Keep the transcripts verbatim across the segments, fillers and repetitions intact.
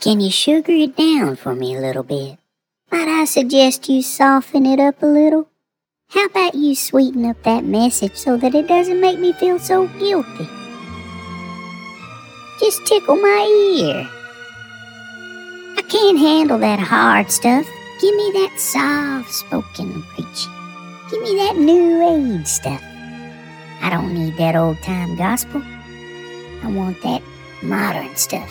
Can you sugar it down for me a little bit? Might I suggest you soften it up a little? How about you sweeten up that message so that it doesn't make me feel so guilty? Just tickle my ear. I can't handle that hard stuff. Give me that soft-spoken preaching. Give me that new age stuff. I don't need that old-time gospel. I want that modern stuff.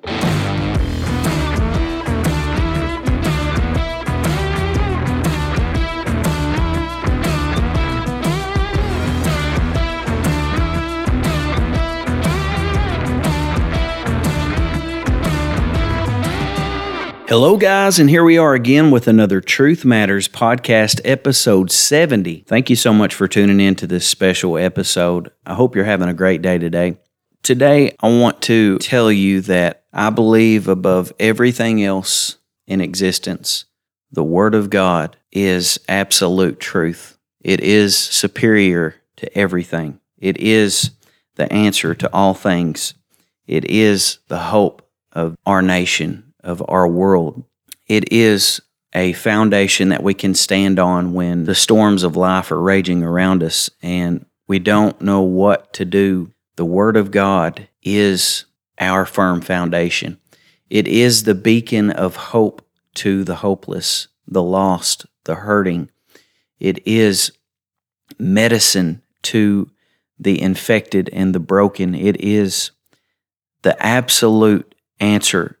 Hello, guys, and here we are again with another Truth Matters podcast, episode seventy. Thank you so much for tuning in to this special episode. I hope you're having a great day today. Today, I want to tell you that I believe above everything else in existence, the Word of God is absolute truth. It is superior to everything. It is the answer to all things. It is the hope of our nation, of our world. It is a foundation that we can stand on when the storms of life are raging around us and we don't know what to do. The Word of God is our firm foundation. It is the beacon of hope to the hopeless, the lost, the hurting. It is medicine to the infected and the broken. It is the absolute answer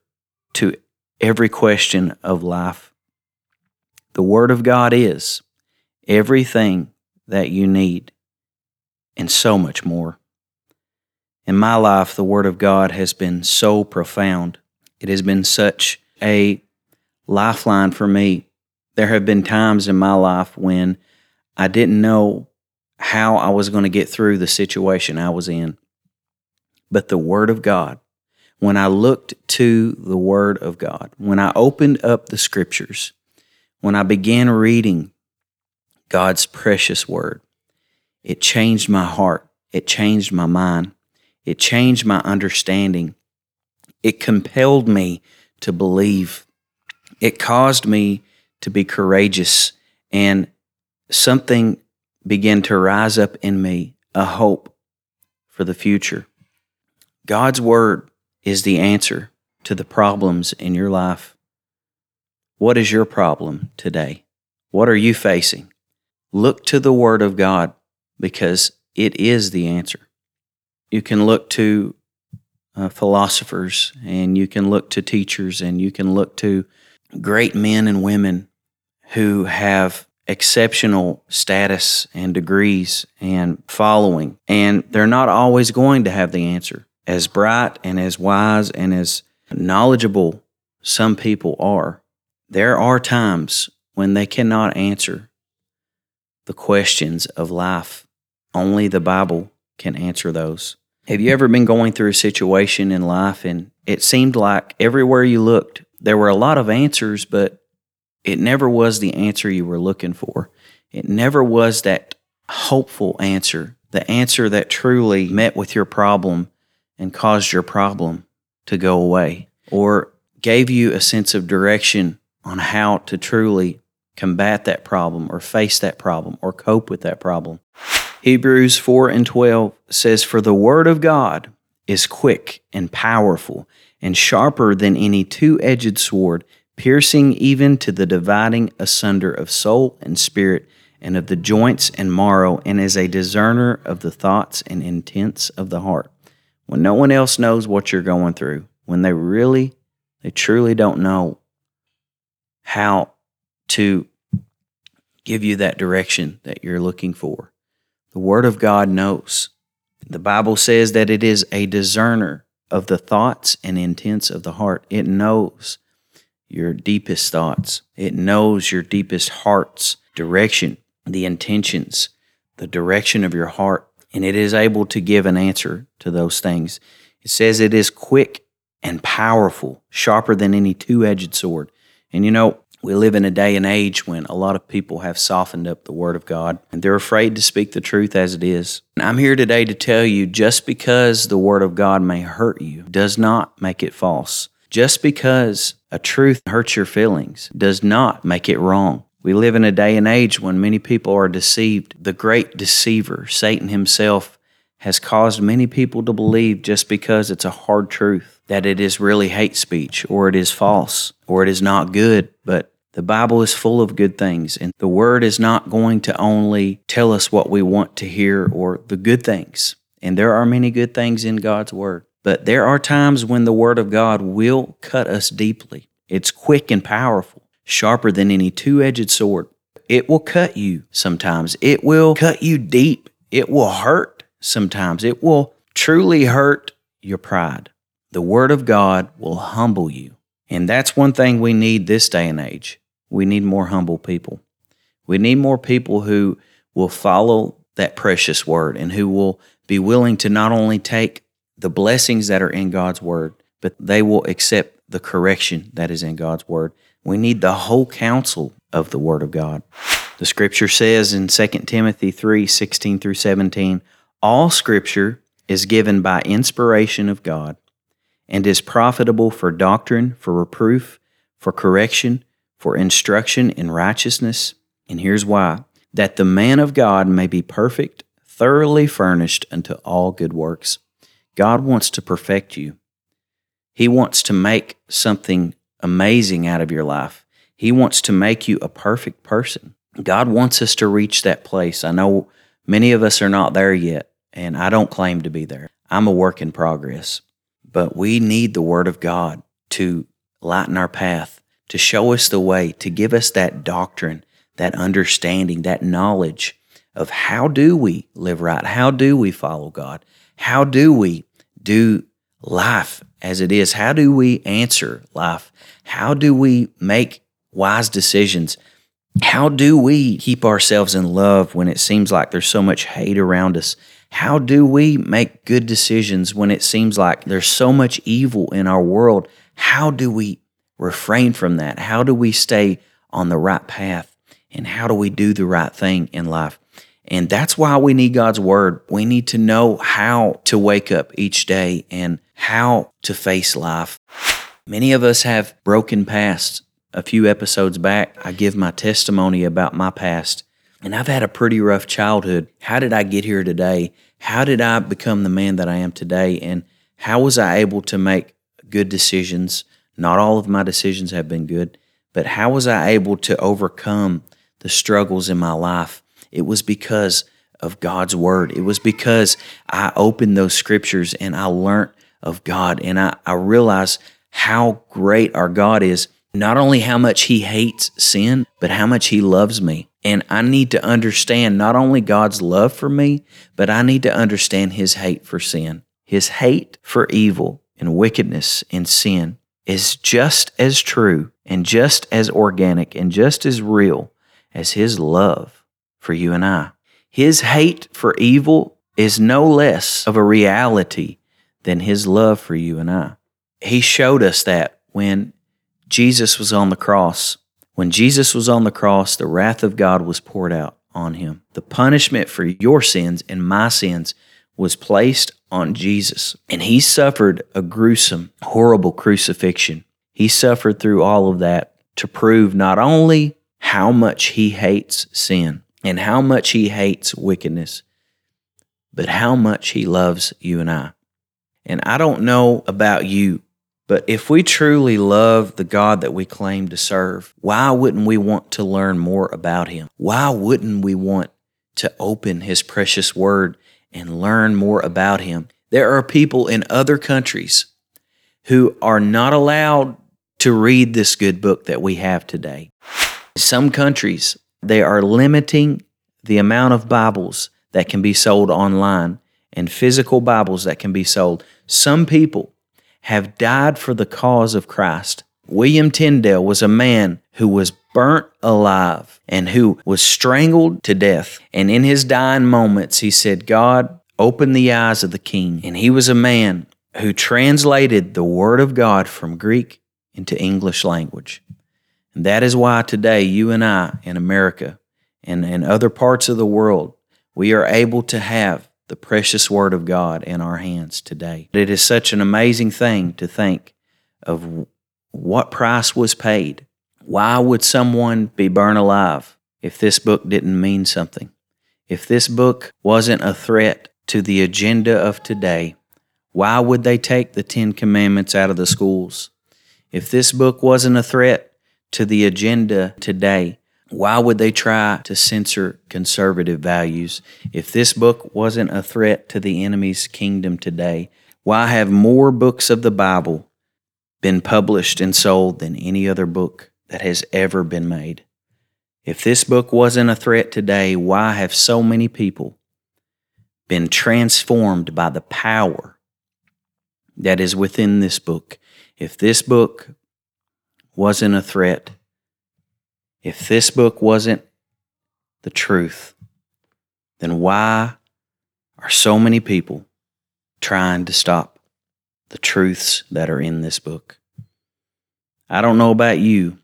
to every question of life. The Word of God is everything that you need and so much more. In my life, the Word of God has been so profound. It has been such a lifeline for me. There have been times in my life when I didn't know how I was going to get through the situation I was in. But the Word of God, when I looked to the Word of God, when I opened up the Scriptures, when I began reading God's precious Word, it changed my heart. It changed my mind. It changed my understanding. It compelled me to believe. It caused me to be courageous, and something began to rise up in me, a hope for the future. God's Word is the answer to the problems in your life. What is your problem today? What are you facing? Look to the Word of God because it is the answer. You can look to uh, philosophers, and you can look to teachers, and you can look to great men and women who have exceptional status and degrees and following, and they're not always going to have the answer. As bright and as wise and as knowledgeable some people are, there are times when they cannot answer the questions of life. Only the Bible can answer those. Have you ever been going through a situation in life and it seemed like everywhere you looked, there were a lot of answers, but it never was the answer you were looking for? It never was that hopeful answer, the answer that truly met with your problem and caused your problem to go away, or gave you a sense of direction on how to truly combat that problem, or face that problem, or cope with that problem. Hebrews four and twelve says, "For the Word of God is quick and powerful, and sharper than any two-edged sword, piercing even to the dividing asunder of soul and spirit, and of the joints and marrow, and is a discerner of the thoughts and intents of the heart." When no one else knows what you're going through, when they really, they truly don't know how to give you that direction that you're looking for, the Word of God knows. The Bible says that it is a discerner of the thoughts and intents of the heart. It knows your deepest thoughts. It knows your deepest heart's direction, the intentions, the direction of your heart, and it is able to give an answer to those things. It says it is quick and powerful, sharper than any two-edged sword. And you know, we live in a day and age when a lot of people have softened up the Word of God, and they're afraid to speak the truth as it is. And I'm here today to tell you, just because the Word of God may hurt you does not make it false. Just because a truth hurts your feelings does not make it wrong. We live in a day and age when many people are deceived. The great deceiver, Satan himself, has caused many people to believe just because it's a hard truth that it is really hate speech, or it is false, or it is not good. But the Bible is full of good things, and the Word is not going to only tell us what we want to hear or the good things. And there are many good things in God's Word. But there are times when the Word of God will cut us deeply. It's quick and powerful, sharper than any two-edged sword. It will cut you sometimes. It will cut you deep. It will hurt. Sometimes it will truly hurt your pride. The Word of God will humble you. And that's one thing we need this day and age. We need more humble people. We need more people who will follow that precious Word and who will be willing to not only take the blessings that are in God's Word, but they will accept the correction that is in God's Word. We need the whole counsel of the Word of God. The Scripture says in Second Timothy three, sixteen through seventeen, all Scripture is given by inspiration of God and is profitable for doctrine, for reproof, for correction, for instruction in righteousness. And here's why. That the man of God may be perfect, thoroughly furnished unto all good works. God wants to perfect you. He wants to make something amazing out of your life. He wants to make you a perfect person. God wants us to reach that place. I know many of us are not there yet. And I don't claim to be there. I'm a work in progress. But we need the Word of God to lighten our path, to show us the way, to give us that doctrine, that understanding, that knowledge of how do we live right? How do we follow God? How do we do life as it is? How do we answer life? How do we make wise decisions? How do we keep ourselves in love when it seems like there's so much hate around us? How do we make good decisions when it seems like there's so much evil in our world? How do we refrain from that? How do we stay on the right path? And how do we do the right thing in life? And that's why we need God's Word. We need to know how to wake up each day and how to face life. Many of us have broken pasts. A few episodes back, I give my testimony about my past. And I've had a pretty rough childhood. How did I get here today? How did I become the man that I am today? And how was I able to make good decisions? Not all of my decisions have been good, but how was I able to overcome the struggles in my life? It was because of God's Word. It was because I opened those Scriptures and I learned of God. And I, I realized how great our God is. Not only how much He hates sin, but how much He loves me. And I need to understand not only God's love for me, but I need to understand His hate for sin. His hate for evil and wickedness and sin is just as true and just as organic and just as real as His love for you and I. His hate for evil is no less of a reality than His love for you and I. He showed us that when Jesus was on the cross. When Jesus was on the cross, the wrath of God was poured out on Him. The punishment for your sins and my sins was placed on Jesus. And He suffered a gruesome, horrible crucifixion. He suffered through all of that to prove not only how much He hates sin and how much He hates wickedness, but how much He loves you and I. And I don't know about you, but if we truly love the God that we claim to serve, why wouldn't we want to learn more about Him? Why wouldn't we want to open His precious Word and learn more about Him? There are people in other countries who are not allowed to read this good book that we have today. Some countries, they are limiting the amount of Bibles that can be sold online and physical Bibles that can be sold. Some people have died for the cause of Christ. William Tyndale was a man who was burnt alive, and who was strangled to death. And in his dying moments, he said, God, open the eyes of the king. And he was a man who translated the Word of God from Greek into English language. And that is why today you and I in America and in other parts of the world, we are able to have the precious Word of God in our hands today. It is such an amazing thing to think of what price was paid. Why would someone be burnt alive if this book didn't mean something? If this book wasn't a threat to the agenda of today, why would they take the Ten Commandments out of the schools? If this book wasn't a threat to the agenda today, why would they try to censor conservative values? If this book wasn't a threat to the enemy's kingdom today, why have more books of the Bible been published and sold than any other book that has ever been made? If this book wasn't a threat today, why have so many people been transformed by the power that is within this book? If this book wasn't a threat, if this book wasn't the truth, then why are so many people trying to stop the truths that are in this book? I don't know about you,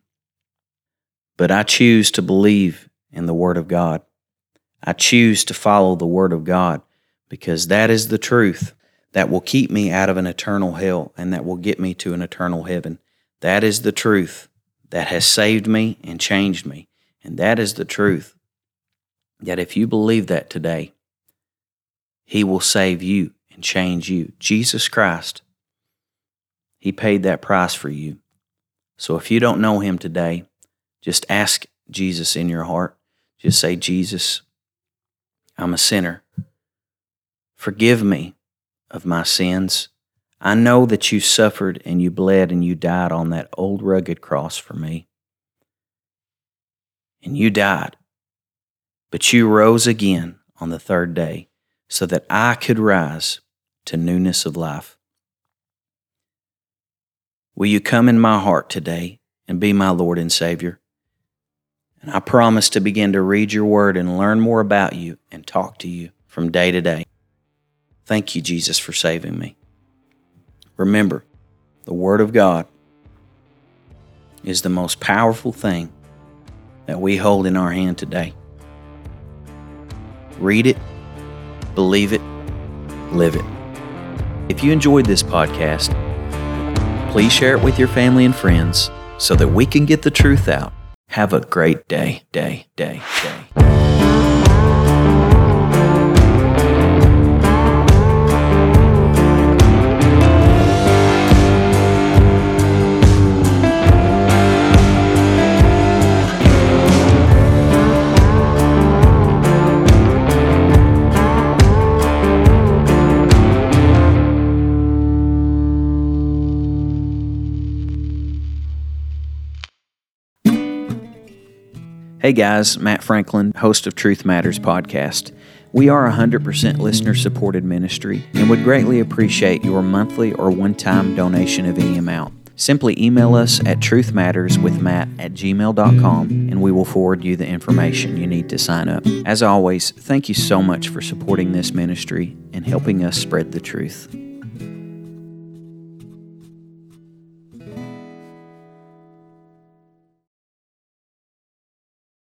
but I choose to believe in the Word of God. I choose to follow the Word of God because that is the truth that will keep me out of an eternal hell and that will get me to an eternal heaven. That is the truth that has saved me and changed me. And that is the truth that if you believe that today, He will save you and change you. Jesus Christ, He paid that price for you. So if you don't know Him today, just ask Jesus in your heart. Just say, Jesus, I'm a sinner. Forgive me of my sins. I know that you suffered and you bled and you died on that old rugged cross for me. And you died, but you rose again on the third day so that I could rise to newness of life. Will you come in my heart today and be my Lord and Savior? And I promise to begin to read your Word and learn more about you and talk to you from day to day. Thank you, Jesus, for saving me. Remember, the Word of God is the most powerful thing that we hold in our hand today. Read it, believe it, live it. If you enjoyed this podcast, please share it with your family and friends so that we can get the truth out. Have a great day, day, day, day. Hey guys, Matt Franklin, host of Truth Matters podcast. We are a one hundred percent listener-supported ministry and would greatly appreciate your monthly or one-time donation of any amount. Simply email us at truth matters with matt at gmail dot com and we will forward you the information you need to sign up. As always, thank you so much for supporting this ministry and helping us spread the truth.